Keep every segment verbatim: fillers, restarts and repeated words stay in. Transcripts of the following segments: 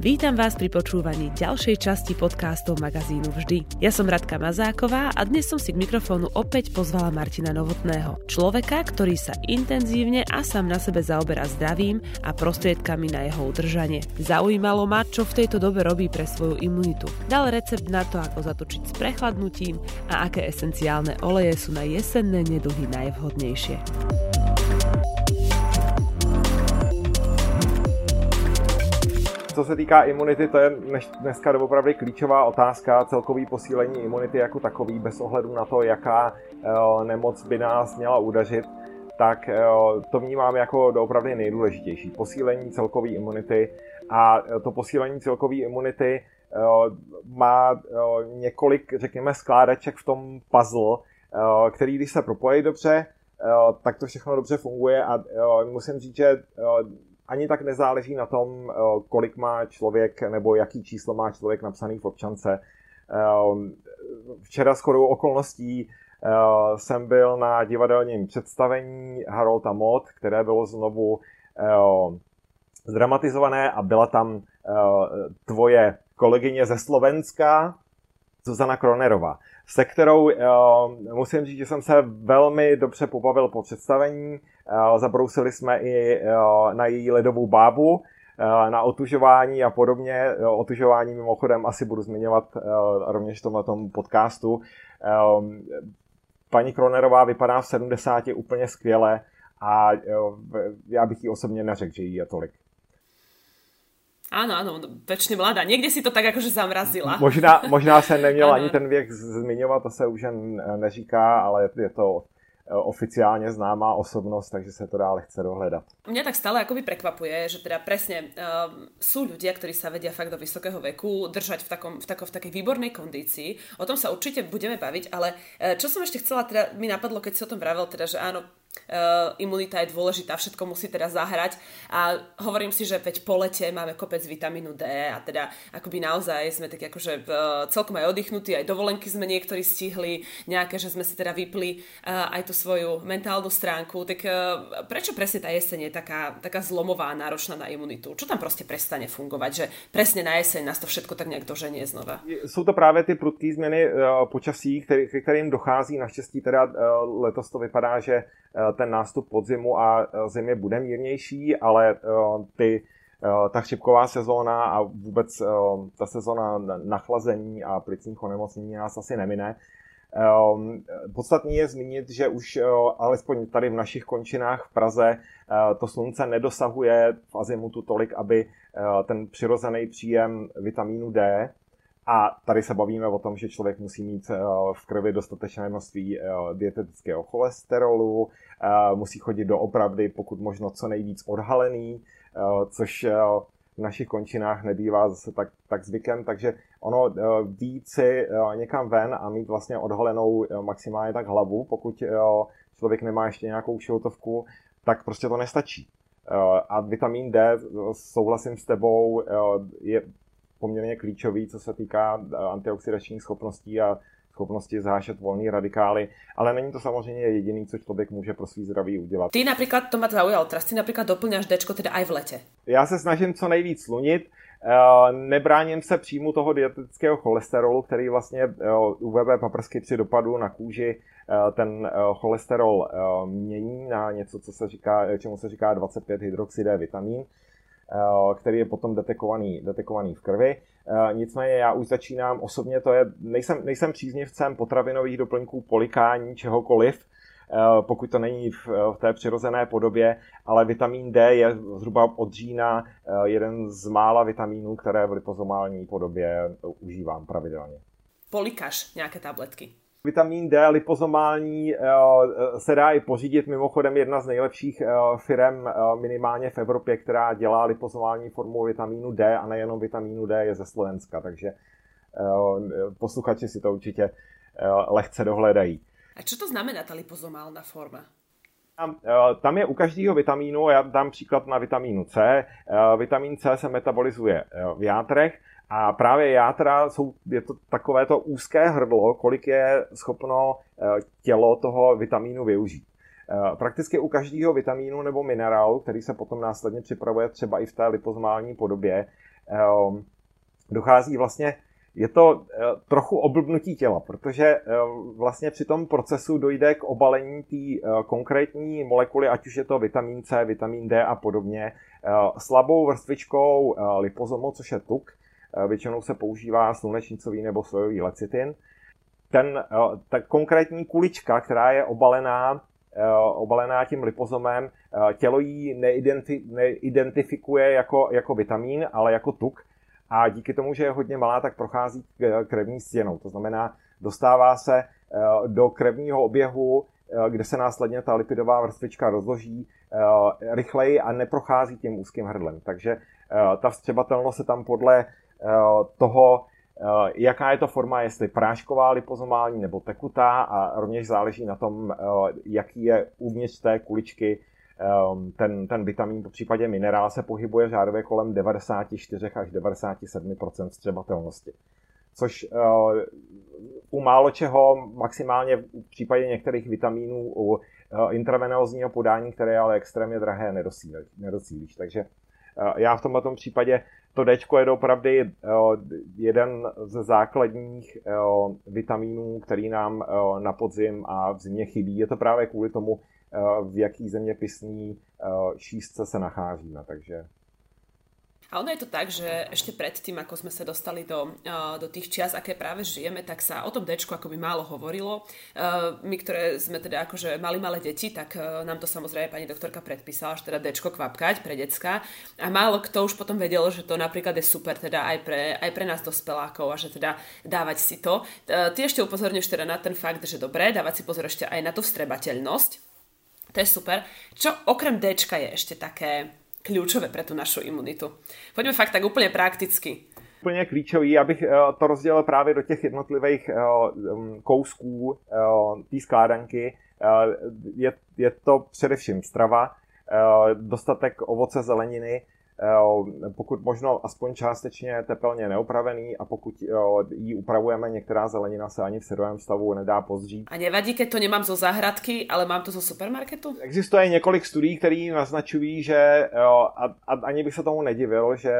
Vítam vás pri počúvaní ďalšej časti podcastov magazínu Vždy. Ja som Radka Mazáková a dnes som si k mikrofónu opäť pozvala Martina Novotného, človeka, ktorý sa intenzívne a sám na sebe zaoberá zdravím a prostriedkami na jeho udržanie. Zaujímalo ma, čo v tejto dobe robí pre svoju imunitu. Dal recept na to, ako zatočiť s prechladnutím a aké esenciálne oleje sú na jesenné neduhy najvhodnejšie. Co se týká imunity, to je dneska doopravdy klíčová otázka, celkový posílení imunity jako takový, bez ohledu na to, jaká nemoc by nás měla udeřit, tak to vnímám jako doopravdy nejdůležitější. Posílení celkové imunity a to posílení celkové imunity má několik, řekněme, skládaček v tom puzzle, který, když se propojí dobře, tak to všechno dobře funguje a musím říct, že ani tak nezáleží na tom, kolik má člověk nebo jaký číslo má člověk napsaný v občance. Včera shodou okolností jsem byl na divadelním představení Harolda Mot, které bylo znovu zdramatizované a byla tam tvoje kolegyně ze Slovenska, Zuzana Kronerová, se kterou musím říct, že jsem se velmi dobře pobavil po představení. Zabrousili jsme i na její ledovou bábu, na otužování a podobně. Otužování mimochodem asi budu zmiňovat rovněž v tomto podcastu. Paní Kronerová vypadá v sedmdesáti úplně skvěle a já bych jí osobně neřekl, že jí je tolik. Ano, ano, večne mladá. Někde si to tak jakože zamrazila. Možná, možná se neměla ani ten věk zmiňovat, to se už neříká, ale je to oficiálně známá osobnost, takže se to dá lehce dohledat. Mňa tak stále akoby prekvapuje, že teda presne uh, sú ľudia, ktorí sa vedia fakt do vysokého veku držať v, takom, v, tako, v takej výbornej kondícii. O tom sa určite budeme baviť, ale uh, čo som ešte chcela, teda mi napadlo, keď si o tom vravel, teda, že áno, Uh, imunita je dôležitá, všetko musí teda zahrať a hovorím si, že veď po lete máme kopec vitamínu D a teda akoby naozaj sme tak akože uh, celkom aj oddychnutí, aj dovolenky sme niektorí stihli, nejaké, že sme si teda vypli uh, aj tú svoju mentálnu stránku, tak uh, prečo presne tá jeseň je taká, taká zlomová, náročná na imunitu? Čo tam proste prestane fungovať, že presne na jeseň nás to všetko tak nejak doženie znova? Sú to práve tie prudké zmeny uh, počasí, ktorý, ktorým dochází, naštěstí teda uh, letos to vypadá, že ten nástup podzimu a zimě bude mírnější, ale ty, ta chřipková sezóna a vůbec ta sezóna nachlazení a plicních onemocnění nás asi nemine. Podstatné je zmínit, že už alespoň tady v našich končinách v Praze to slunce nedosahuje v azimutu tolik, aby ten přirozený příjem vitamínu D, a tady se bavíme o tom, že člověk musí mít v krvi dostatečné množství dietetického cholesterolu, musí chodit doopravdy pokud možno co nejvíc odhalený, což v našich končinách nebývá zase tak, tak zvykem, takže ono víc si někam ven a mít vlastně odhalenou maximálně tak hlavu, pokud člověk nemá ještě nějakou šiltovku, tak prostě to nestačí. A vitamin D, souhlasím s tebou, je poměrně klíčový, co se týká antioxidačních schopností a schopnosti zhášet volný radikály, ale není to samozřejmě jediný, co člověk může pro svý zdraví udělat. Ty například, to má zaujalo, ty například doplňáš Dčko teda aj v letě. Já se snažím co nejvíc slunit, nebráním se příjmu toho dietetického cholesterolu, který vlastně U V B paprsky při dopadu na kůži ten cholesterol mění na něco, co se říká, čemu se říká dvacet pět hydroxid D vitamin, který je potom detekovaný, detekovaný v krvi. Nicméně já už začínám osobně, to je, nejsem, nejsem příznivcem potravinových doplňků, polikání, čehokoliv, pokud to není v, v té přirozené podobě, ale vitamin D je zhruba od října jeden z mála vitamínů, které v lipozomální podobě užívám pravidelně. Polikaš nějaké tabletky? Vitamin D lipozomální se dá i pořídit, mimochodem jedna z nejlepších firem minimálně v Evropě, která dělá lipozomální formu vitamínu D a nejenom vitamínu D, je ze Slovenska, takže posluchači si to určitě lehce dohledají. A co to znamená ta lipozomální forma? Tam je u každého vitamínu, já dám příklad na vitamínu C, vitamin C se metabolizuje v játrech, a právě játra jsou, je to takové to úzké hrdlo, kolik je schopno tělo toho vitamínu využít. Prakticky u každého vitamínu nebo minerálu, který se potom následně připravuje třeba i v té lipozomální podobě, dochází vlastně, je to trochu oblbnutí těla, protože vlastně při tom procesu dojde k obalení té konkrétní molekuly, ať už je to vitamin C, vitamin D a podobně, slabou vrstvičkou lipozomu, což je tuk, většinou se používá slunečnicový nebo sojový lecitin. Ten, ta konkrétní kulička, která je obalená, obalená tím lipozomem, tělo ji neidenti, neidentifikuje jako, jako vitamín, ale jako tuk. A díky tomu, že je hodně malá, tak prochází krevní stěnou. To znamená, dostává se do krevního oběhu, kde se následně ta lipidová vrstvička rozloží rychleji a neprochází tím úzkým hrdlem. Takže ta vstřebatelnost se tam podle toho, jaká je to forma, jestli prášková, lipozomální nebo tekutá, a rovněž záleží na tom, jaký je uvnitř té kuličky ten, ten vitamin, po případě minerál, se pohybuje řádově kolem devadesát čtyři až devadesát sedm procent vstřebatelnosti. Což u málo čeho, maximálně v případě některých vitaminů u intravenózního podání, které je ale extrémně drahé, nedocílíš. Takže já v tomto případě, to Dčko je doopravdy jeden ze základních vitaminů, který nám na podzim a v zimě chybí. Je to právě kvůli tomu, v jaký zeměpisný šířce se nacházíme. Takže... A ono je to tak, že ešte predtým, ako sme sa dostali do, do tých čias, aké práve žijeme, tak sa o tom Dčku akoby málo hovorilo. My, ktoré sme teda akože mali malé deti, tak nám to samozrejme pani doktorka predpísala, že teda Dčko kvapkať pre decka. A málo kto už potom vedel, že to napríklad je super teda aj pre, aj pre nás dospelákov a že teda dávať si to. Ty ešte upozorňuješ teda na ten fakt, že dobre, dávať si pozor ešte aj na tú vstrebateľnosť. To je super. Čo okrem Dčka je ešte také kľúčové pre tú našu imunitu? Poďme fakt tak úplne prakticky. Úplně klíčový, abych to rozdělil právě do těch jednotlivých kousků té skládanky. Je, je to především strava, dostatek ovoce, zeleniny, pokud možno aspoň částečně tepelně neupravený, a pokud ji upravujeme, některá zelenina se ani v syrovém stavu nedá pozřít. A nevadí, keď to nemám zo záhradky, ale mám to zo supermarketu? Existuje několik studií, které naznačují, že, a, a ani bych se tomu nedivil, že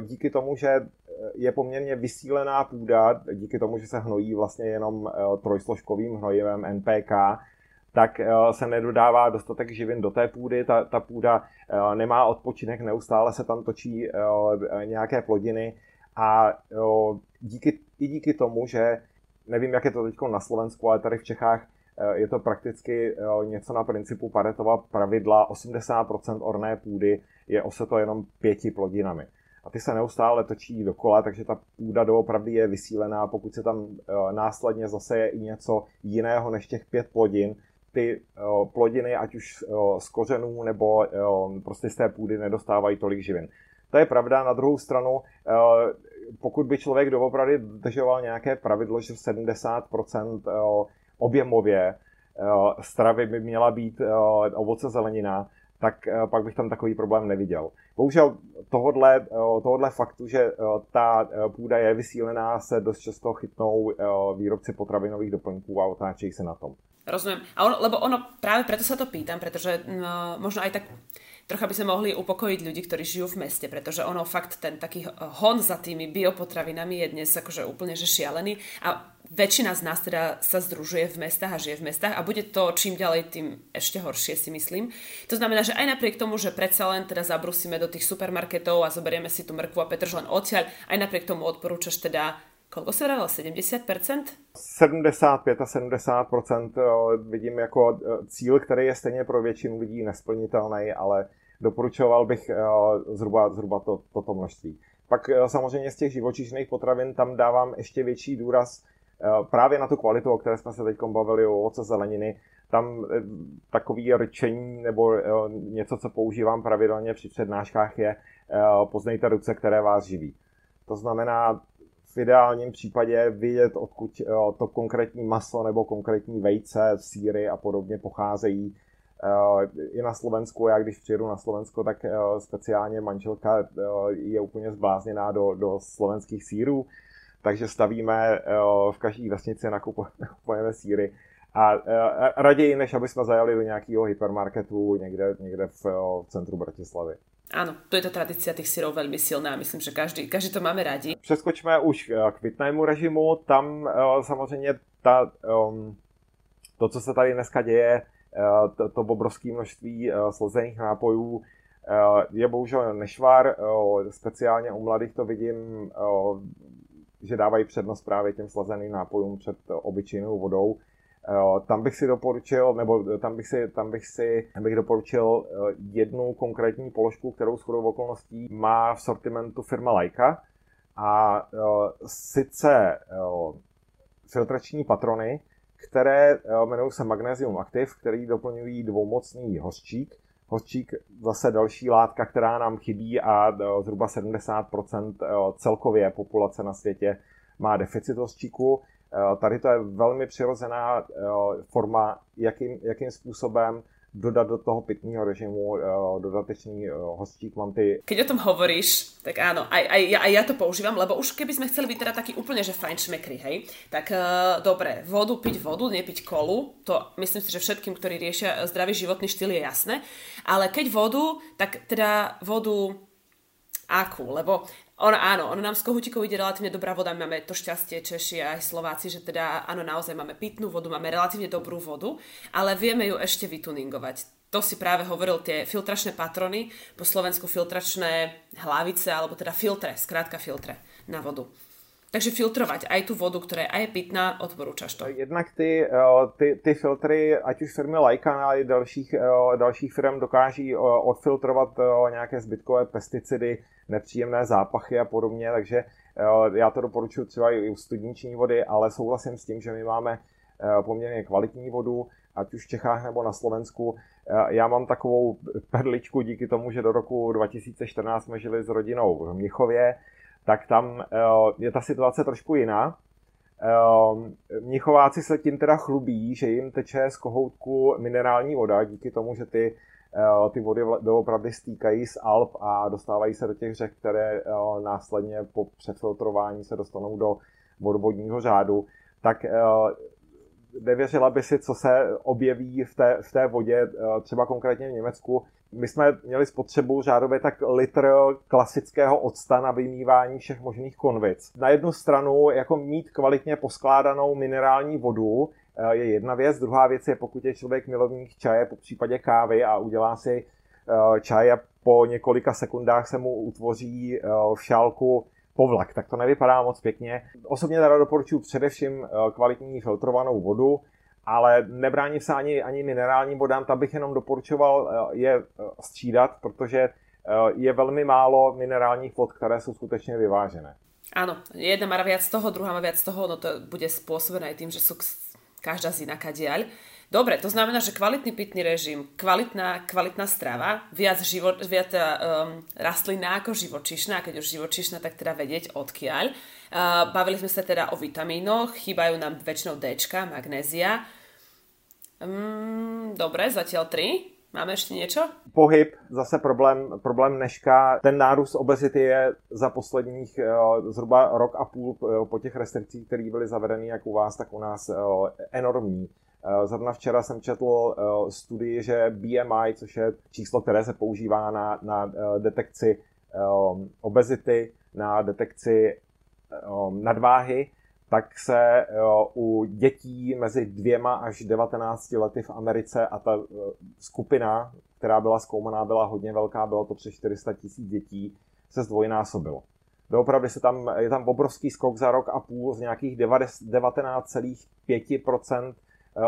díky tomu, že je poměrně vysílená půda, díky tomu, že se hnojí vlastně jenom trojsložkovým hnojivem N P K, tak se nedodává dostatek živin do té půdy, ta, ta půda nemá odpočinek, neustále se tam točí nějaké plodiny, a díky, i díky tomu, že nevím, jak je to teď na Slovensku, ale tady v Čechách je to prakticky něco na principu Paretova pravidla, osmdesát procent orné půdy je oseto jenom pěti plodinami. A ty se neustále točí dokola, takže ta půda doopravdy je vysílená. Pokud se tam následně zaseje i něco jiného než těch pět plodin, ty plodiny, ať už z kořenů nebo prostě z té půdy, nedostávají tolik živin. To je pravda. Na druhou stranu, pokud by člověk doopravdy dodržoval nějaké pravidlo, že sedmdesát procent objemově stravy by měla být ovoce, zelenina, tak pak bych tam takový problém neviděl. Bohužel tohodle, tohodle faktu, že ta půda je vysílená, se dost často chytnou výrobci potravinových doplňků a otáčejí se na tom. Rozumiem. A ono, lebo ono, práve preto sa to pýtam, pretože no, možno aj tak trocha by sme mohli upokojiť ľudí, ktorí žijú v meste, pretože ono fakt ten taký hon za tými biopotravinami je dnes akože úplne že šialený, a väčšina z nás teda sa združuje v mestách a žije v mestách a bude to čím ďalej tým ešte horšie, si myslím. To znamená, že aj napriek tomu, že predsa len teda zabrusíme do tých supermarketov a zoberieme si tú mrkvu a petržlen odtiaľ, aj napriek tomu odporúčaš teda... Koľko se dávalo? sedmdesát procent? sedmdesát pět a sedmdesát procent vidím jako cíl, který je stejně pro většinu lidí nesplnitelný, ale doporučoval bych zhruba, zhruba to, toto množství. Pak samozřejmě z těch živočišných potravin tam dávám ještě větší důraz právě na tu kvalitu, o které jsme se teď bavili, o ovoce, zeleniny. Tam takový rčení nebo něco, co používám pravidelně při přednáškách, je poznejte ruce, které vás živí. To znamená, v ideálním případě vidět, odkud to konkrétní maso nebo konkrétní vejce, sýry a podobně pocházejí. I na Slovensku, já když přijedu na Slovensko, tak speciálně manželka je úplně zblázněná do, do slovenských sýrů, takže stavíme v každé vesnici, nakupujeme sýry. A raději, než aby jsme zajeli do nějakého hypermarketu někde, někde v centru Bratislavy. Áno, to je tá tradícia tých syrov veľmi silná, myslím, že každý, každý to máme rádi. Přeskočíme už k pitnému režimu, tam samozřejmě ta, to, co se tady dneska děje, to, to obrovské množství slazených nápojů je bohužel nešvar, speciálně u mladých to vidím, že dávají přednost právě těm slazeným nápojům před obyčejnou vodou. Tam bych si doporučil, nebo tam bych si, tam bych si bych doporučil jednu konkrétní položku, kterou shodou okolností má v sortimentu firma Leica, a sice filtrační patrony, které jmenují se Magnesium Active, který doplňují dvoumocný hořčík. Hořčík zase další látka, která nám chybí, a zhruba sedmdesát procent celkově populace na světě má deficit hořčíku. Tady to je velmi přirozená forma, jakým, jakým způsobem dodat do toho pitného režimu dodatečný hořčík, manty. Keď o tom hovoríš, tak áno, aj, aj, aj ja to používam, lebo už keby sme chceli byť teda taký úplne, že fajn šmekry, hej, tak uh, dobre, vodu, piť vodu, nepiť kolu, to myslím si, že všetkým, ktorí riešia zdravý životný štýl, je jasné, ale keď vodu, tak teda vodu akú, lebo On, áno, ono nám z kohutíkov ide relatívne dobrá voda, my máme to šťastie Češi a aj Slováci, že teda áno, naozaj máme pitnú vodu, máme relatívne dobrú vodu, ale vieme ju ešte vytuningovať. To si práve hovoril, tie filtračné patrony, po Slovensku filtračné hlavice, alebo teda filtre, skrátka filtre na vodu. Takže filtrovať aj tú vodu, ktorá je aj pitná, odporúčaš to? Jednak ty, ty, ty filtry, ať už firmy Leica, ale i dalších, dalších firm dokáží odfiltrovat nějaké zbytkové pesticidy, nepříjemné zápachy a podobně, takže já to doporučuji třeba i u studniční vody, ale souhlasím s tím, že my máme poměrně kvalitní vodu, ať už v Čechách nebo na Slovensku. Já mám takovou perličku díky tomu, že do roku dva tisíce čtrnáct jsme žili s rodinou v Mnichově, tak tam je ta situace trošku jiná. Mnichováci se tím teda chlubí, že jim teče z kohoutku minerální voda, díky tomu, že ty, ty vody doopravdy stýkají z Alp a dostávají se do těch řek, které následně po přefiltrování se dostanou do vodovodního řádu. Tak nevěřila by si, co se objeví v té, v té vodě, třeba konkrétně v Německu. My jsme měli spotřebu řádově tak litr klasického octa na vymývání všech možných konvic. Na jednu stranu jako mít kvalitně poskládanou minerální vodu je jedna věc, druhá věc je, pokud je člověk milovník čaje, po případě kávy, a udělá si čaj a po několika sekundách se mu utvoří v šálku povlak, tak to nevypadá moc pěkně. Osobně teda doporučuji především kvalitní filtrovanou vodu, ale nebráním se ani, ani minerálním vodám, tam bych jenom doporučoval je střídat, protože je velmi málo minerálních vod, které jsou skutečně vyvážené. Áno, jedna má viac toho, druhá má viac toho, no to bude spôsobené tým, že sú každá z inaká diaľ. Dobre, to znamená, že kvalitný pitný režim, kvalitná, kvalitná strava, viac, život, viac um, rastlina ako živočíšna, keď už živočíšna, tak teda vedieť odkiaľ. Uh, bavili sme sa teda o vitamínoch, chýbajú nám väčšinou D-čka, magnézia. Um, dobre, zatiaľ tri. Máme ještě něco? Pohyb, zase problém, problém dneška. Ten nárůst obezity je za posledních zhruba rok a půl po těch restrikcích, které byly zavedeny jak u vás, tak u nás, enormní. Zrovna včera jsem četl studii, že B M I, což je číslo, které se používá na, na detekci obezity, na detekci nadváhy, tak se u dětí mezi dvěma až devatenácti lety v Americe, a ta skupina, která byla zkoumaná, byla hodně velká, bylo to přes čtyři sta tisíc dětí, se zdvojnásobilo. Doopravdy se tam, je tam obrovský skok za rok a půl z nějakých devatenáct celá pět procent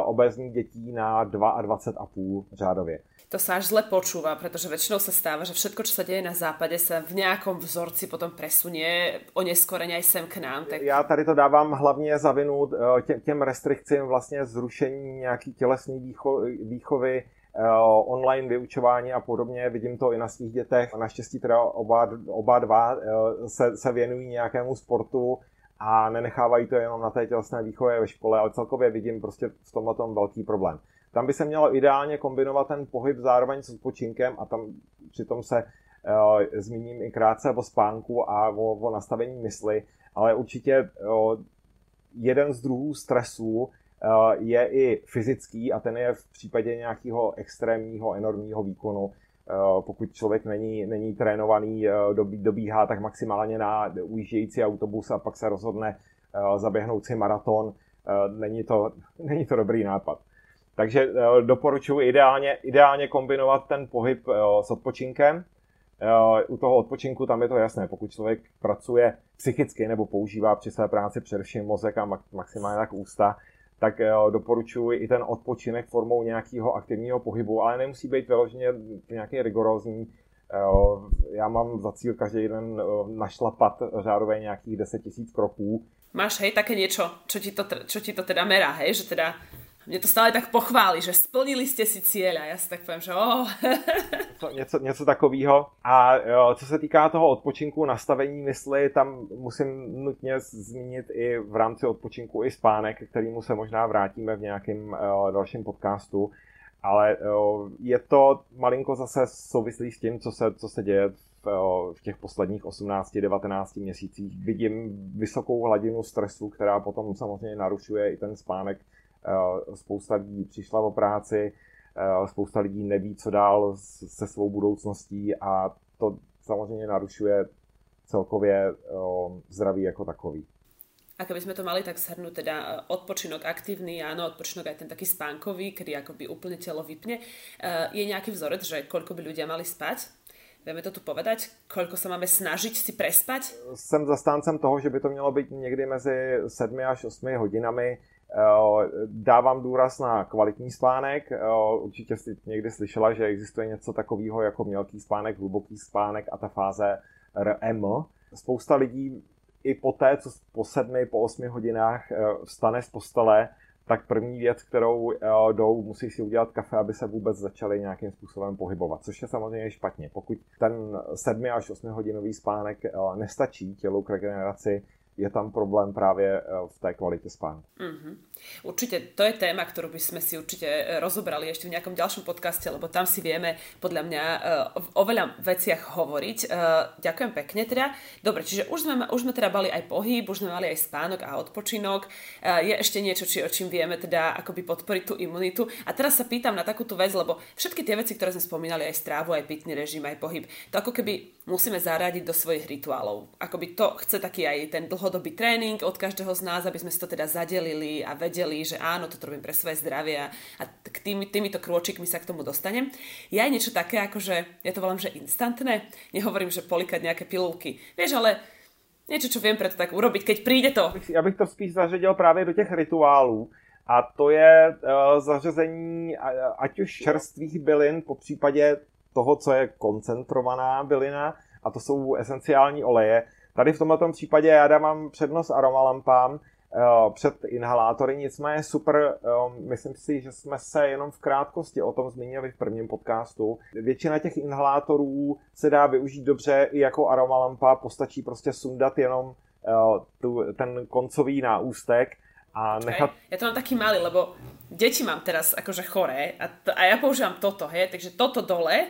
obézních dětí na dvacet dva celá pět řádově. To sa až zle počúva, pretože väčšinou sa stáva, že všetko, čo sa deje na západe, sa v nejakom vzorci potom presunie oneskorene aj sem k nám. Tak... Já tady to dávám hlavně za vinu těm restrikcím, vlastně zrušení nějaký tělesný výchovy, online vyučování a podobně. Vidím to i na svých dětech. Naštěstí teda oba, oba dva se, se věnují nějakému sportu a nenechávají to jenom na té tělesné výchově ve škole, ale celkově vidím prostě v tomhle tom velký problém. Tam by se mělo ideálně kombinovat ten pohyb zároveň s odpočinkem, a tam přitom se e, zmíním i krátce o spánku a o, o nastavení mysli, ale určitě e, jeden z druhů stresu e, je i fyzický, a ten je v případě nějakého extrémního, enormního výkonu Pokud člověk není, není trénovaný, dobíhá tak maximálně na ujíždějící autobus a pak se rozhodne zaběhnout si maraton, není to, není to dobrý nápad. Takže doporučuji ideálně, ideálně kombinovat ten pohyb s odpočinkem. U toho odpočinku tam je to jasné, pokud člověk pracuje psychicky nebo používá při své práci především mozek a maximálně tak ústa, tak doporučuji i ten odpočinek formou nějakého aktivního pohybu, ale nemusí být vyloženě nějaký rigorózní. Já mám za cíl každý den našlapat řádově nějakých deset tisíc kroků. Máš, hej, také něco, co ti to, čo ti to teda merá, hej, že teda... Mě to stále tak pochválí, že splnili jste si cíle. Já si tak povím, že oh. něco, něco takového. A jo, co se týká toho odpočinku, nastavení mysli, tam musím nutně zmínit i v rámci odpočinku i spánek, k kterému se možná vrátíme v nějakém jo, dalším podcastu. Ale jo, je to malinko zase souvislý s tím, co se, co se děje v, jo, v těch posledních osmnácti devatenácti měsících. Vidím vysokou hladinu stresu, která potom samozřejmě narušuje i ten spánek. Spousta lidí přišla o práci, spousta lidí neví, co dál se svou budoucností a to samozřejmě narušuje celkově zdraví jako takový. A kdybychom to mali tak shrnúť, teda odpočinok aktivní, ano, odpočinok aj ten taký spánkový, kdy akoby úplně tělo vypne. Je nějaký vzorec, že koľko by ľudia mali spať? Vieme to tu povedať? Koľko sa máme snažiť si prespať? Jsem zastáncem toho, že by to mělo být někdy mezi sedmi až osmi hodinami. Dávám důraz na kvalitní spánek. Určitě jste někdy slyšela, že existuje něco takového jako mělký spánek, hluboký spánek a ta fáze R M. Spousta lidí i po té, co po sedmi, po osmi hodinách vstane z postele, tak první věc, kterou jdou, musí si udělat kafe, aby se vůbec začali nějakým způsobem pohybovat, což je samozřejmě špatně. Pokud ten sedmi až osmi hodinový spánek nestačí tělu k regeneraci, je tam problém právě v té kvalitě spánku. Mm-hmm. Určite to je téma, ktorú by sme si určite rozobrali ešte v nejakom ďalšom podcaste, lebo tam si vieme podľa mňa o veľa veciach hovoriť. Ďakujem pekne teda. Dobre, čiže už sme, už sme teda mali aj pohyb, už sme mali aj spánok a odpočinok. Je ešte niečo, či, o čím vieme teda akoby podporiť tú imunitu. A teraz sa pýtam na takúto vec, lebo všetky tie veci, ktoré sme spomínali, aj strávu, aj pitný režim, aj pohyb, to ako keby musíme zaradiť do svojich rituálov. Akoby to chce taký aj ten dlhodobý tréning od každého z nás, aby sme si to teda zadelili a vedeli, že áno, to robím pre svoje zdravie a k tými, týmito krôčikmi sa k tomu dostanem. Je aj niečo také, akože, ja to volám, že instantné, nehovorím, že polikať nejaké pilulky. Vieš, ale niečo, čo viem preto tak urobiť, keď príde to. Ja bych to spíš zařadil právě do těch rituálů a to je uh, zařazení ať už čerstvých bylin, po případě toho, co je koncentrovaná bylina a to jsou esenciální oleje. Tady v tomto případě já dávám přednost aromalampám před inhalátory, nicméně super, myslím si, že jsme se jenom v krátkosti o tom zmínili v prvním podcastu. Většina těch inhalátorů se dá využít dobře i jako aromalampa, postačí prostě sundat jenom tu, ten koncový náústek a nechat... Okay. Já to mám taky malý, lebo děti mám teraz akože choré a, to, a já používám toto, hej, takže toto dole...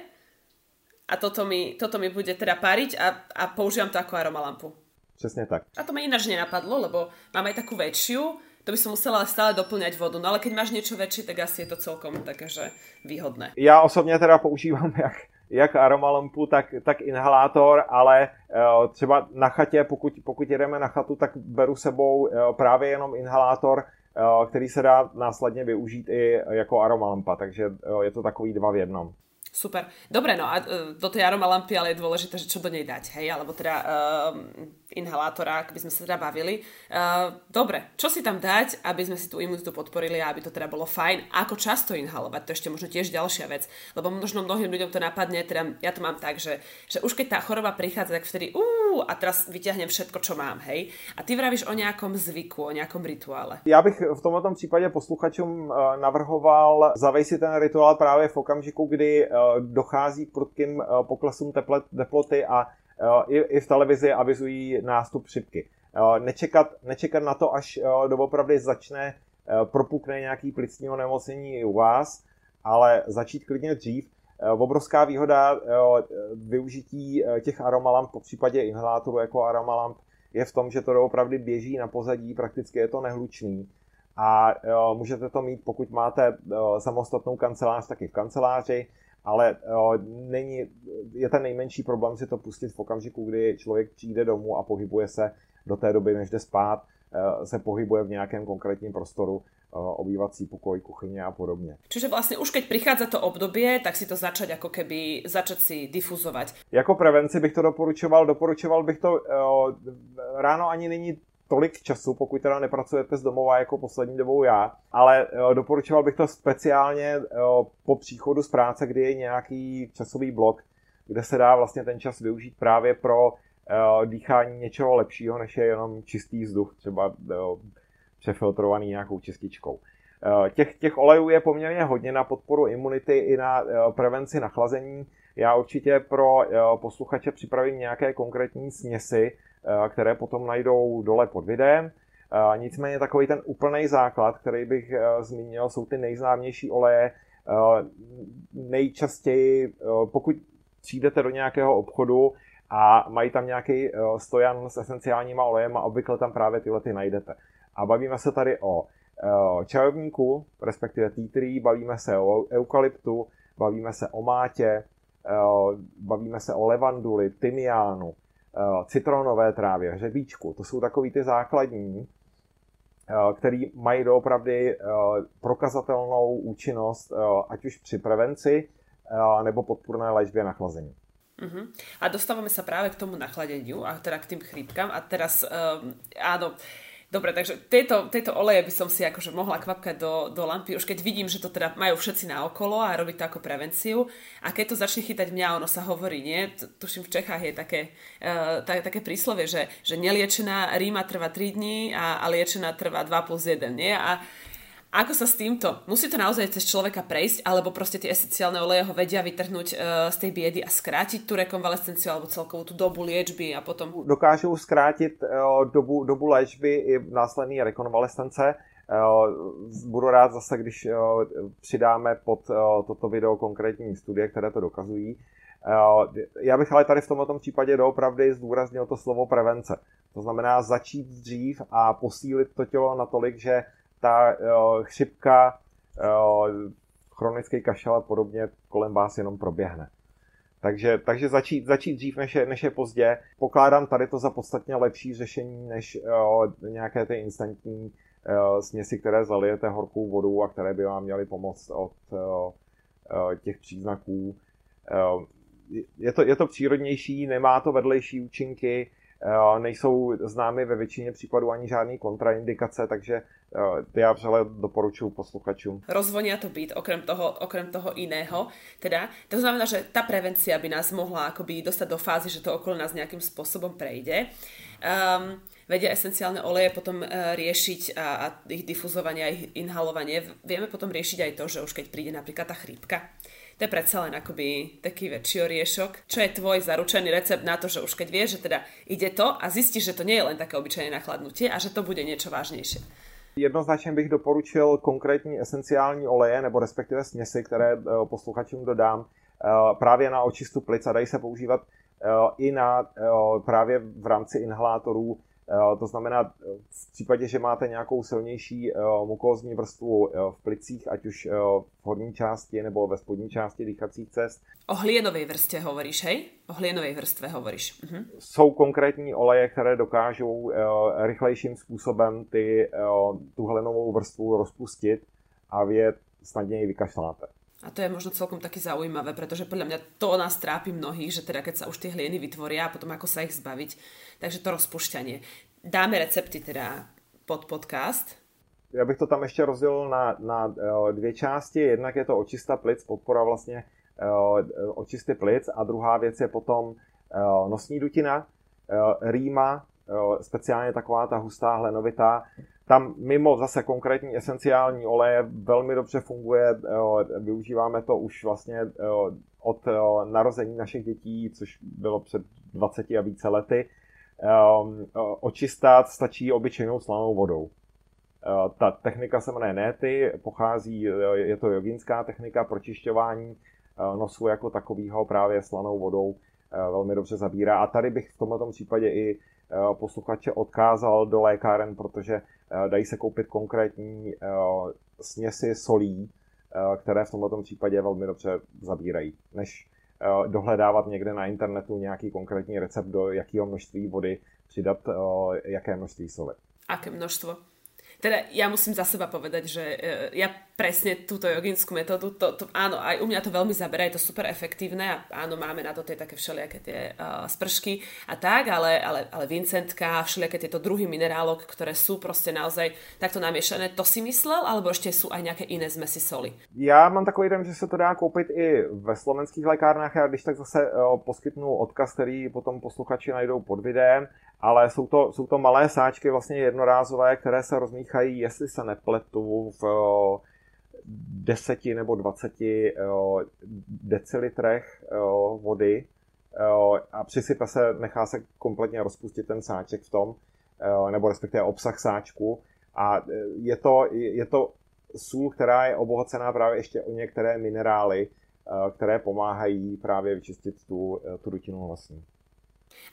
A toto mi, toto mi bude teda páriť a, a používam to ako aromalampu. Přesně tak. A to mi ináč nenapadlo, lebo mám aj takú väčšiu, to by som musela stále doplňať vodu, no ale keď máš niečo väčšie, tak asi je to celkom také, že výhodné. Já osobně teda používám jak, jak aromalampu, tak, tak inhalátor, ale uh, třeba na chatě, pokud, pokud jedeme na chatu, tak beru sebou uh, právě jenom inhalátor, uh, který se dá následně využít i jako aromalampa, takže uh, je to takový dva v jednom. Super. Dobre, no a do tej aromalampy ale je dôležité, že čo do nej dať, hej? Alebo teda uh, inhalátora, ak by sme sa teda bavili. Uh, dobre, čo si tam dať, aby sme si tú imunitu podporili a aby to teda bolo fajn? A ako často inhalovať? To ešte možno tiež ďalšia vec. Lebo možno mnohým ľuďom to napadne, teda ja to mám tak, že, že už keď tá choroba prichádza, tak vtedy uuu, a teraz vyťahnem všetko, čo mám, hej? A ty vravíš o nejakom zvyku, o nejakom rituále. Ja bych v tomto případě posluchačům navrhoval zavej si ten rituál právě v okamžiku, kdy dochází k prudkým poklesům teploty a i v televizi avizují nástup chřipky. Nečekat, nečekat na to, až doopravdy začne, propukne nějaký plicní onemocnění i u vás, ale začít klidně dřív. Obrovská výhoda využití těch aromalamp, po případě inhalátoru jako aromalamp, je v tom, že to doopravdy běží na pozadí, prakticky je to nehlučný. A můžete to mít, pokud máte samostatnou kancelář, taky v kanceláři. Ale o, není, je ten nejmenší problém si to pustit v okamžiku, kdy člověk přijde domů a pohybuje se do té doby, než jde spát, se pohybuje v nějakém konkrétním prostoru, obývací pokoj, kuchyně a podobně. Čiže vlastně už keď prichádza to obdobie, tak si to začať jako keby, začať si difuzovat. Jako prevenci bych to doporučoval, doporučoval bych to o, ráno ani není tolik času, pokud teda nepracujete z domova jako poslední dobou já, ale o, doporučoval bych to speciálně o, po příchodu z práce, kdy je nějaký časový blok, kde se dá vlastně ten čas využít právě pro o, dýchání něčeho lepšího, než je jenom čistý vzduch, třeba o, přefiltrovaný nějakou čističkou. Těch, těch olejů je poměrně hodně na podporu imunity i na prevenci nachlazení. Já určitě pro posluchače připravím nějaké konkrétní směsi, které potom najdou dole pod videem. Nicméně takový ten úplný základ, který bych zmínil, jsou ty nejznámější oleje. Nejčastěji, pokud přijdete do nějakého obchodu a mají tam nějaký stojan s esenciálníma olejema, obvykle tam právě tyhle ty najdete. A bavíme se tady o čajovníku, respektive tea tree, bavíme se o eukalyptu, bavíme se o mátě, bavíme se o levanduli, tymiánu, citronové trávě, hřebíčku. To jsou takový ty základní, který mají doopravdy prokazatelnou účinnost, ať už při prevenci, nebo podpůrné léčbě nachlazení. Uh-huh. A dostáváme se právě k tomu nachladeniu, a teda k tým chrípkám. A teraz, um, áno, dobre, takže tieto, tieto oleje by som si akože mohla kvapkať do, do lampy, už keď vidím, že to teda majú všetci naokolo a robí to ako prevenciu. A keď to začne chytať mňa, ono sa hovorí, nie? Tuším, v Čechách je také, uh, tak, také príslovie, že, že neliečená rýma trvá tri dní a, a liečená trvá dva plus jeden, nie? A ako sa s týmto? Musí to naozaj cez človeka prejsť, alebo proste tie esenciálne oleje ho vedia vytrhnúť e, z tej biedy a skrátiť tú rekonvalescenciu alebo celkovú tú dobu liečby a potom... Dokážou skrátiť e, dobu, dobu léčby i následný rekonvalescence. E, budu rád zase, když e, přidáme pod e, toto video konkrétní studie, které to dokazují. E, já bych ale tady v tomto případě doopravdy zdůraznil to slovo prevence. To znamená začít dřív a posílit to tělo natolik, že ta uh, chřipka, uh, chronický kašel a podobně kolem vás jenom proběhne. Takže, takže začít, začít dřív, než je, než je pozdě. Pokládám tady to za podstatně lepší řešení, než uh, nějaké ty instantní uh, směsi, které zalijete horkou vodou a které by vám měly pomoct od uh, uh, těch příznaků. Uh, je, to, je to přírodnější, nemá to vedlejší účinky, Uh, nejsou známy ve většině případů ani žádný kontraindikace, takže uh, já přehled doporučuji posluchačům. Rozvonia to být, okrem toho, okrem toho jiného. Teda, to znamená, že ta prevencia by nás mohla akoby dostat do fázy, že to okolo nás nějakým způsobem prejde. Um, vedia esenciálne oleje potom uh, riešiť a, a ich difuzovanie a ich inhalovanie. Vieme potom riešiť aj to, že už keď príde napríklad tá chrípka. To je predsa len akoby taký väčší oriešok. Čo je tvoj zaručený recept na to, že už keď vieš, že teda ide to a zistíš, že to nie je len také obyčajné nachladnutie a že to bude niečo vážnejšie? Jednoznačně bych doporučil konkrétní esenciální oleje nebo respektive směsi, které posluchačům dodám právě na očistu plic a dají se používat i na právě v rámci inhalátorů. To znamená, v případě, že máte nějakou silnější mukózní vrstvu v plicích, ať už v horní části nebo ve spodní části dýchacích cest. O hlienovej vrstve hovoríš, hej? O hlienovej vrstve hovoríš. Mhm. Jsou konkrétní oleje, které dokážou rychlejším způsobem ty, tu hlienovou vrstvu rozpustit a vy je snadněji vykašláte. A to je možno celkom také zaujímavé, pretože podľa mňa to nás trápi mnohých, že teda keď sa už tie hlieny vytvoria a potom ako sa ich zbaviť. Takže to rozpušťanie. Dáme recepty teda pod podcast. Já bych to tam ještě rozdělil na, na dvě části. Jednak je to očista plic, podpora vlastně očisty plic a druhá věc je potom nosní dutina, rýma, speciálně taková ta hustá, hlenovitá. Tam mimo zase konkrétní esenciální oleje velmi dobře funguje, využíváme to už vlastně od narození našich dětí, což bylo před dvaceti a více lety. Očistat stačí obyčejnou slanou vodou. Ta technika se jmenuje néty, pochází, je to jogínská technika pročišťování nosu jako takového právě slanou vodou velmi dobře zabírá. A tady bych v tomto případě i posluchače odkázal do lékáren, protože dají se koupit konkrétní směsi solí, které v tomto případě velmi dobře zabírají, než dohledávat někde na internetu nějaký konkrétní recept, do jakého množství vody přidat jaké množství soli. Aké množstvo? Teda ja musím za seba povedať, že ja presne túto jogínsku metódu, to, to, áno, aj u mňa to veľmi zabera, je to super efektívne a áno, máme na to tie také všelijaké tie uh, spršky a tak, ale, ale, ale vincentka a všelijaké tieto druhy minerálok, ktoré sú proste naozaj takto namiešané, to si myslel, alebo ešte sú aj nejaké iné zmesi soli? Ja mám takový den, že se to dá koupit i ve slovenských lékárnách, a když tak zase uh, poskytnu odkaz, který potom posluchači najdou pod videem, ale jsou to, jsou to malé sáčky vlastně jednorázové, které se rozmíchají, jestli se nepletu, v deseti nebo dvaceti decilitrech vody a přisype se, nechá se kompletně rozpustit ten sáček v tom, nebo respektive obsah sáčku, a je to, je to sůl, která je obohacená právě ještě o některé minerály, které pomáhají právě vyčistit tu, tu dutinu vlastní.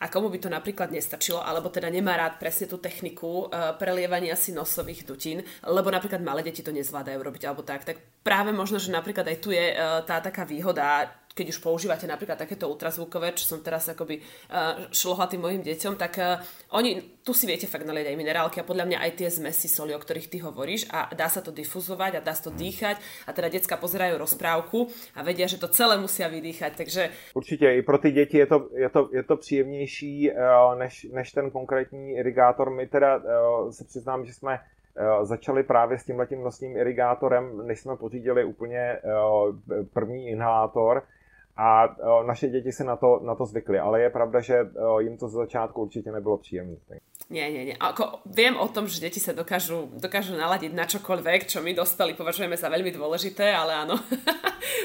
A komu by to napríklad nestačilo, alebo teda nemá rád presne tú techniku uh, prelievania si nosových dutín, lebo napríklad malé deti to nezvládajú robiť alebo tak, tak práve možno, že napríklad aj tu je uh, tá taká výhoda, keď už používate napríklad takéto ultrazvukové, čo som teraz akoby uh, šlohla tým mojim deťom, tak uh, oni, tu si viete fakt nalieť aj minerálky a podľa mňa aj tie zmesi soli, o ktorých ty hovoríš, a dá sa to difuzovať a dá sa to dýchať a teda decka pozerajú rozprávku a vedia, že to celé musia vydýchať, takže... Určite, i pro ty deti je to, je to, je to příjemnější uh, než, než ten konkrétní irigátor. My teda uh, se přiznám, že jsme začali právě s tímhletím nosným irigátorem, než jsme pořídili úplně první inhalátor, a naše děti se na to, na to zvykly, ale je pravda, že jim to z začátku určitě nebylo příjemné. Nie, nie, nie. Ako, viem o tom, že deti sa dokážu, dokážu naladiť na čokoľvek, čo my dostali, považujeme za veľmi dôležité, ale áno,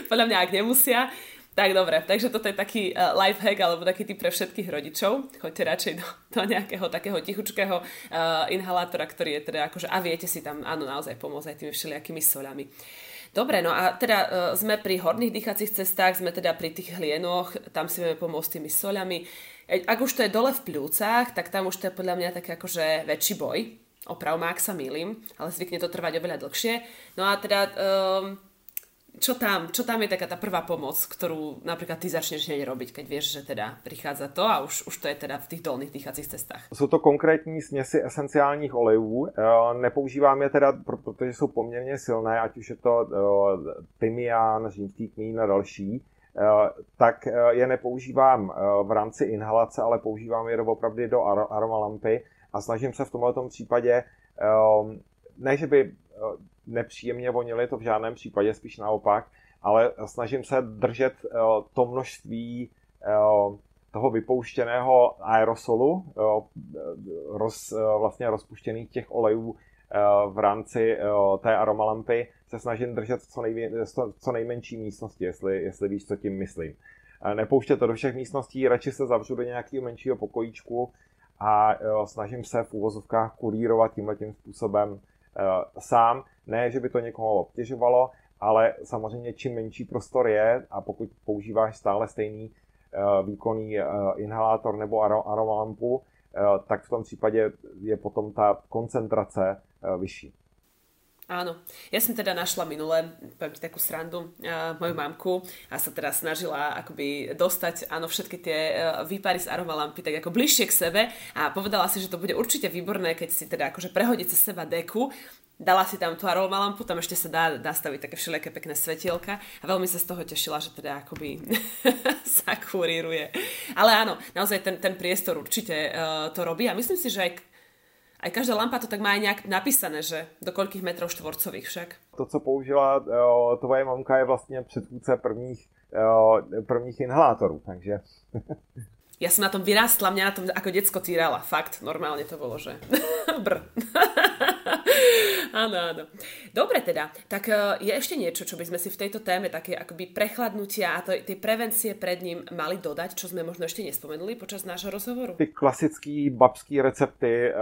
podľa mňa ak nemusia, tak dobre. Takže toto je taký uh, lifehack alebo taký tip pre všetkých rodičov. Choďte radšej do, do nejakého takého tichučkého uh, inhalátora, ktorý je teda akože a viete si tam áno naozaj pomôcť aj tými všelijakými soľami. Dobre, no a teda uh, sme pri horných dýchacích cestách, sme teda pri tých hlienoch, tam si vieme pomôcť tými soľami. Ak už to je dole v pľúcach, tak tam už to je podľa mňa taký akože väčší boj. Opravma, ak sa mýlim, ale zvykne to trvať oveľa dlhšie. No a teda... Um, Čo tam? Čo tam je taká tá prvá pomoc, ktorú napríklad ty začneš hneď robiť, keď vieš, že teda prichádza to a už, už to je teda v tých dolných dýchacích cestách? Sú to konkrétní směsi esenciálních olejů. Nepoužívám je teda, protože jsou poměrně silné, ať už je to tymián, římský kmín a další, tak je nepoužívám v rámci inhalace, ale používám je opravdu do aromalampy a snažím se v tomto případě, ne že by nepříjemně vonily, to v žádném případě, spíš naopak, ale snažím se držet to množství toho vypouštěného aerosolu, roz, vlastně rozpuštěných těch olejů v rámci té aromalampy, se snažím držet v co, nejvě, co nejmenší místnosti, jestli, jestli víš, co tím myslím. Nepouštět to do všech místností, radši se zavřu do nějakého menšího pokojíčku a snažím se v úvozovkách kurírovat tímhletím způsobem sám, ne, že by to někoho obtěžovalo, ale samozřejmě čím menší prostor je a pokud používáš stále stejný uh, výkonný uh, inhalátor nebo aromalampu, uh, tak v tom případě je potom ta koncentrace uh, vyšší. Áno, ja som teda našla minule, poviem ti takú srandu, uh, moju mamku a sa teda snažila akoby dostať áno, všetky tie uh, výpary z aromalampy tak ako bližšie k sebe a povedala si, že to bude určite výborné, keď si teda akože prehodí cez seba deku, dala si tam tú aromalampu, tam ešte sa dá, dá staviť také všelijaké pekné svetielka a veľmi sa z toho tešila, že teda akoby sa kuríruje. Ale áno, naozaj ten, ten priestor určite uh, to robí a myslím si, že aj A každá lampa to tak má aj nějak napísané, že do kolikých metrů čtvorcových však. To, co použila uh, tvoje mamka, je vlastně předchůdce prvních, uh, prvních inhalátorů, takže... Já jsem na tom vyrástla, mě na tom jako děcko týrala, fakt, normálně to bylo, že... Brr. Áno, áno. Dobre teda, tak je ešte niečo, čo by sme si v tejto téme také akoby prechladnutia a tej prevencie pred ním mali dodať, čo sme možno ešte nespomenuli počas nášho rozhovoru? Ty klasický babský recepty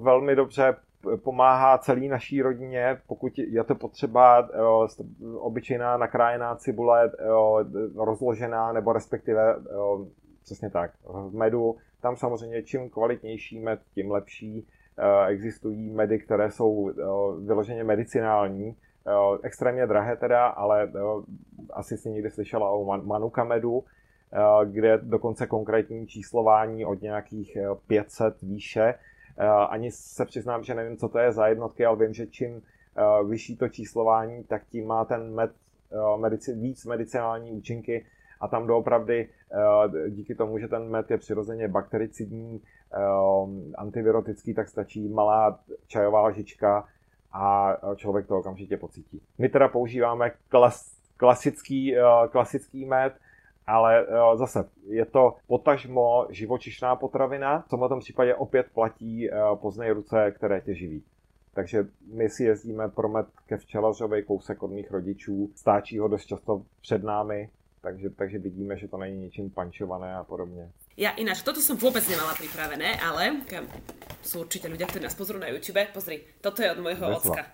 velmi dobře pomáhá celý naší rodině, pokud je to potřeba, obyčejná nakrájená cibule rozložená, nebo respektive přesně tak, v medu. Tam samozřejmě čím kvalitnější med, tím lepší. Existují medy, které jsou vyloženě medicinální, extrémně drahé teda, ale asi si někdy slyšela o Manuka medu, kde dokonce konkrétní číslování od nějakých pět set výše. Ani se přiznám, že nevím, co to je za jednotky, ale vím, že čím vyšší to číslování, tak tím má ten med medici, víc medicinální účinky a tam doopravdy díky tomu, že ten med je přirozeně baktericidní, antivirotický, tak stačí malá čajová lžička a člověk to okamžitě pocítí. My teda používáme klas, klasický, klasický med, ale zase je to potažmo živočišná potravina, v tomto případě opět platí poznej ruce, které tě živí. Takže my si jezdíme pro med ke včelařovi, kousek od mých rodičů, stáčí ho dost často před námi, takže, takže vidíme, že to není ničím pančované a podobně. Ja ináč, toto som vôbec nemala pripravené, ale sú určite ľudia, ktorí nás pozrú na YouTube. Pozri, toto je od môjho ocka.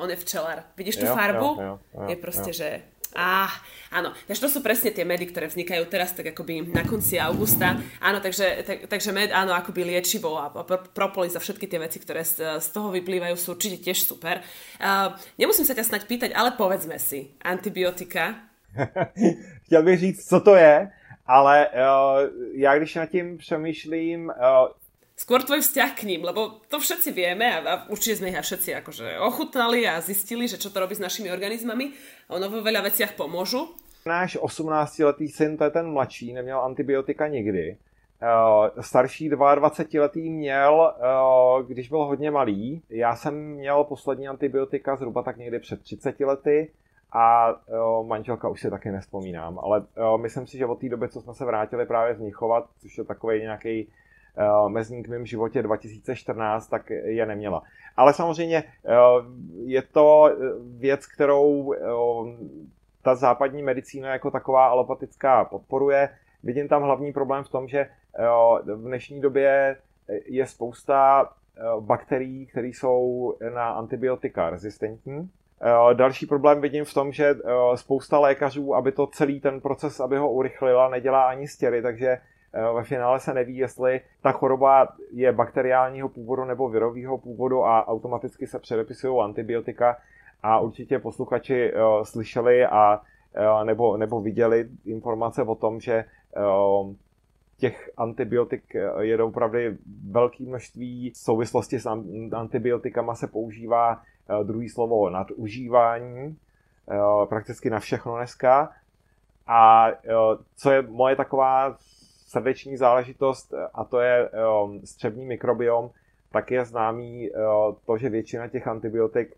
On je včelár. Vidíš tú jo, farbu? Jo, jo, jo, je proste, jo. Že... Á, áno, takže to sú presne tie medy, ktoré vznikajú teraz tak akoby na konci augusta. Áno, takže, tak, takže med, áno, akoby liečivo a propolis a všetky tie veci, ktoré z, z toho vyplývajú, sú určite tiež super. Uh, nemusím sa ťa snaď pýtať, ale povedzme si, antibiotika. Chtěl bych říct, co to je, ale uh, já když nad tím přemýšlím... Uh... Skôr tvoj vzťah k ním, lebo to všetci vieme a, a určite sme ich všetci akože ochutnali a zistili, že čo to robí s našimi organizmami. Ono vo veľa veciach pomôžu. Náš osmnáctiletý syn, to je ten mladší, neměl antibiotika nikdy. Uh, starší dvaadvacetiletý měl, uh, když byl hodně malý. Já jsem měl poslední antibiotika zhruba tak někdy před třiceti lety. A uh, manželka už si taky nespomínám, ale uh, myslím si, že od té doby, co jsme se vrátili právě z Mnichova, což je takový nějaký uh, mezník v mém životě dva tisíce čtrnáct, tak je neměla. Ale samozřejmě uh, je to věc, kterou uh, ta západní medicína jako taková alopatická podporuje. Vidím tam hlavní problém v tom, že uh, v dnešní době je spousta uh, bakterií, které jsou na antibiotika rezistentní. Další problém vidím v tom, že spousta lékařů, aby to celý ten proces, aby ho urychlila, nedělá ani stěry, takže ve finále se neví, jestli ta choroba je bakteriálního původu nebo virového původu a automaticky se předepisují antibiotika a určitě posluchači slyšeli a nebo, nebo viděli informace o tom, že těch antibiotik je opravdu velké množství. V souvislosti s antibiotikama se používá druhý slovo nadužívání, prakticky na všechno dneska. A co je moje taková srdeční záležitost, a to je střevní mikrobiom, tak je známý to, že většina těch antibiotik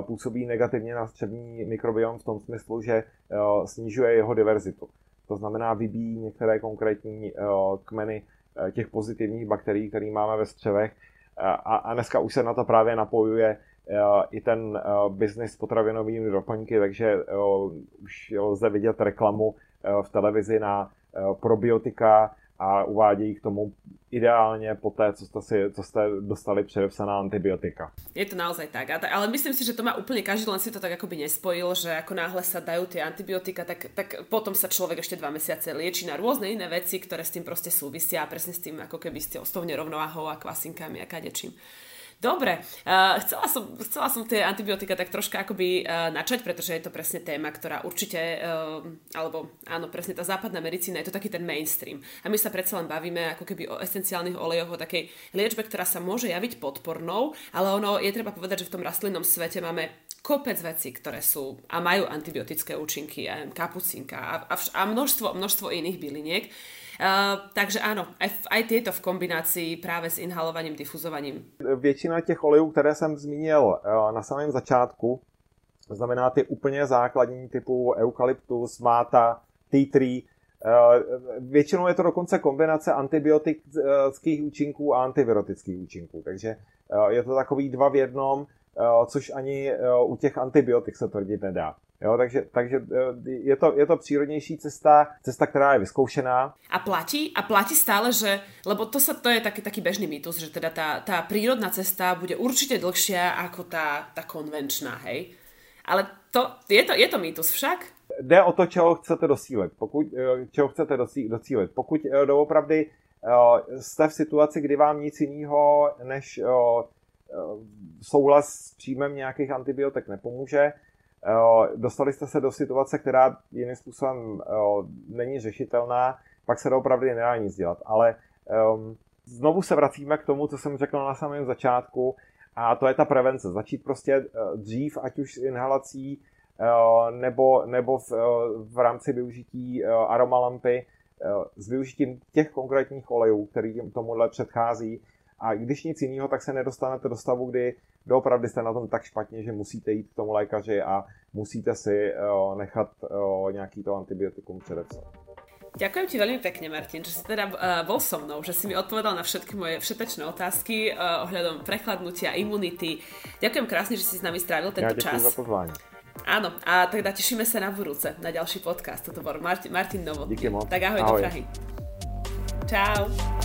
působí negativně na střevní mikrobiom v tom smyslu, že snižuje jeho diverzitu. To znamená, vybíjí některé konkrétní kmeny těch pozitivních bakterií, které máme ve střevech. A dneska už se na to právě napojuje i ten biznis s potravinovými doplňky, takže už lze vidět reklamu v televizi na probiotika a uvádějí k tomu ideálně po té, co jste, si, co jste dostali předepsaná antibiotika. Je to naozaj tak, ale myslím si, že to má úplně každý, len si to tak akoby nespojil, že ako náhle sa dajú tie antibiotika, tak, tak potom sa človek ešte dva mesiace lieči na rôzne iné veci, ktoré s tým proste súvisia a presne s tým, ako keby ste s tou nerovnováhou a kvasinkami a kadečím. Dobre, uh, chcela, som, chcela som tie antibiotika tak troška akoby uh, načať, pretože je to presne téma, ktorá určite, uh, alebo áno, presne tá západná medicína, je to taký ten mainstream. A my sa predsa len bavíme ako keby o esenciálnych olejoch, o takej liečbe, ktorá sa môže javiť podpornou, ale ono je treba povedať, že v tom rastlinnom svete máme kopec vecí, ktoré sú a majú antibiotické účinky, kapucinka a, a, vš- a množstvo, množstvo iných byliniek. Uh, takže ano, aj, aj tyto v kombinaci právě s inhalovaním, difuzovaním. Většina těch olejů, které jsem zmínil na samém začátku, znamená ty úplně základní typu eukalyptus, máta, tea tree. Většinou je to dokonce kombinace antibiotických účinků a antivirotických účinků, takže je to takový dva v jednom, což ani u těch antibiotik se tvrdit nedá. Jo, takže takže je, to, je to přírodnější cesta, cesta, která je vyzkoušená. A platí, a platí stále, že, lebo to, sa, to je taký, taký bežný mýtus, že teda tá, tá prírodná cesta bude určite dlhšia ako tá, tá konvenčná, hej? Ale to je, to, je to mýtus však? Jde o to, čeho chcete docílit. Pokud, čeho chcete docílit. Pokud doopravdy jste v situaci, kdy vám nic jiného než souhlas s příjmem nějakých antibiotik nepomůže. Dostali jste se do situace, která jiným způsobem není řešitelná, pak se doopravdy nedá nic dělat. Ale znovu se vracíme k tomu, co jsem řekl na samém začátku, a to je ta prevence. Začít prostě dřív, ať už s inhalací nebo, nebo v, v rámci využití aromalampy, s využitím těch konkrétních olejů, který tomuhle předchází. A když nic jiného, tak se nedostanete do stavu, kdy doopravdy jste na tom tak špatně, že musíte jít k tomu lékaři a musíte si nechat nějaký to antibiotikum předepsat. Ďakujem ti veľmi pekne, Martin, že si teda uh, bol so mnou, že si mi odpovedal na všetky moje všetečné otázky uh, ohľadom prechladnutia, imunity. Ďakujem krásne, že si s nami strávil tento ja, čas. Ja ďakujem za pozvanie. Áno, a teda tešíme sa na budúce, na ďalší podcast. Toto bol Martin, Martin Novotný. Díky moc. Tak ahoj, ahoj do Prahy. Čau.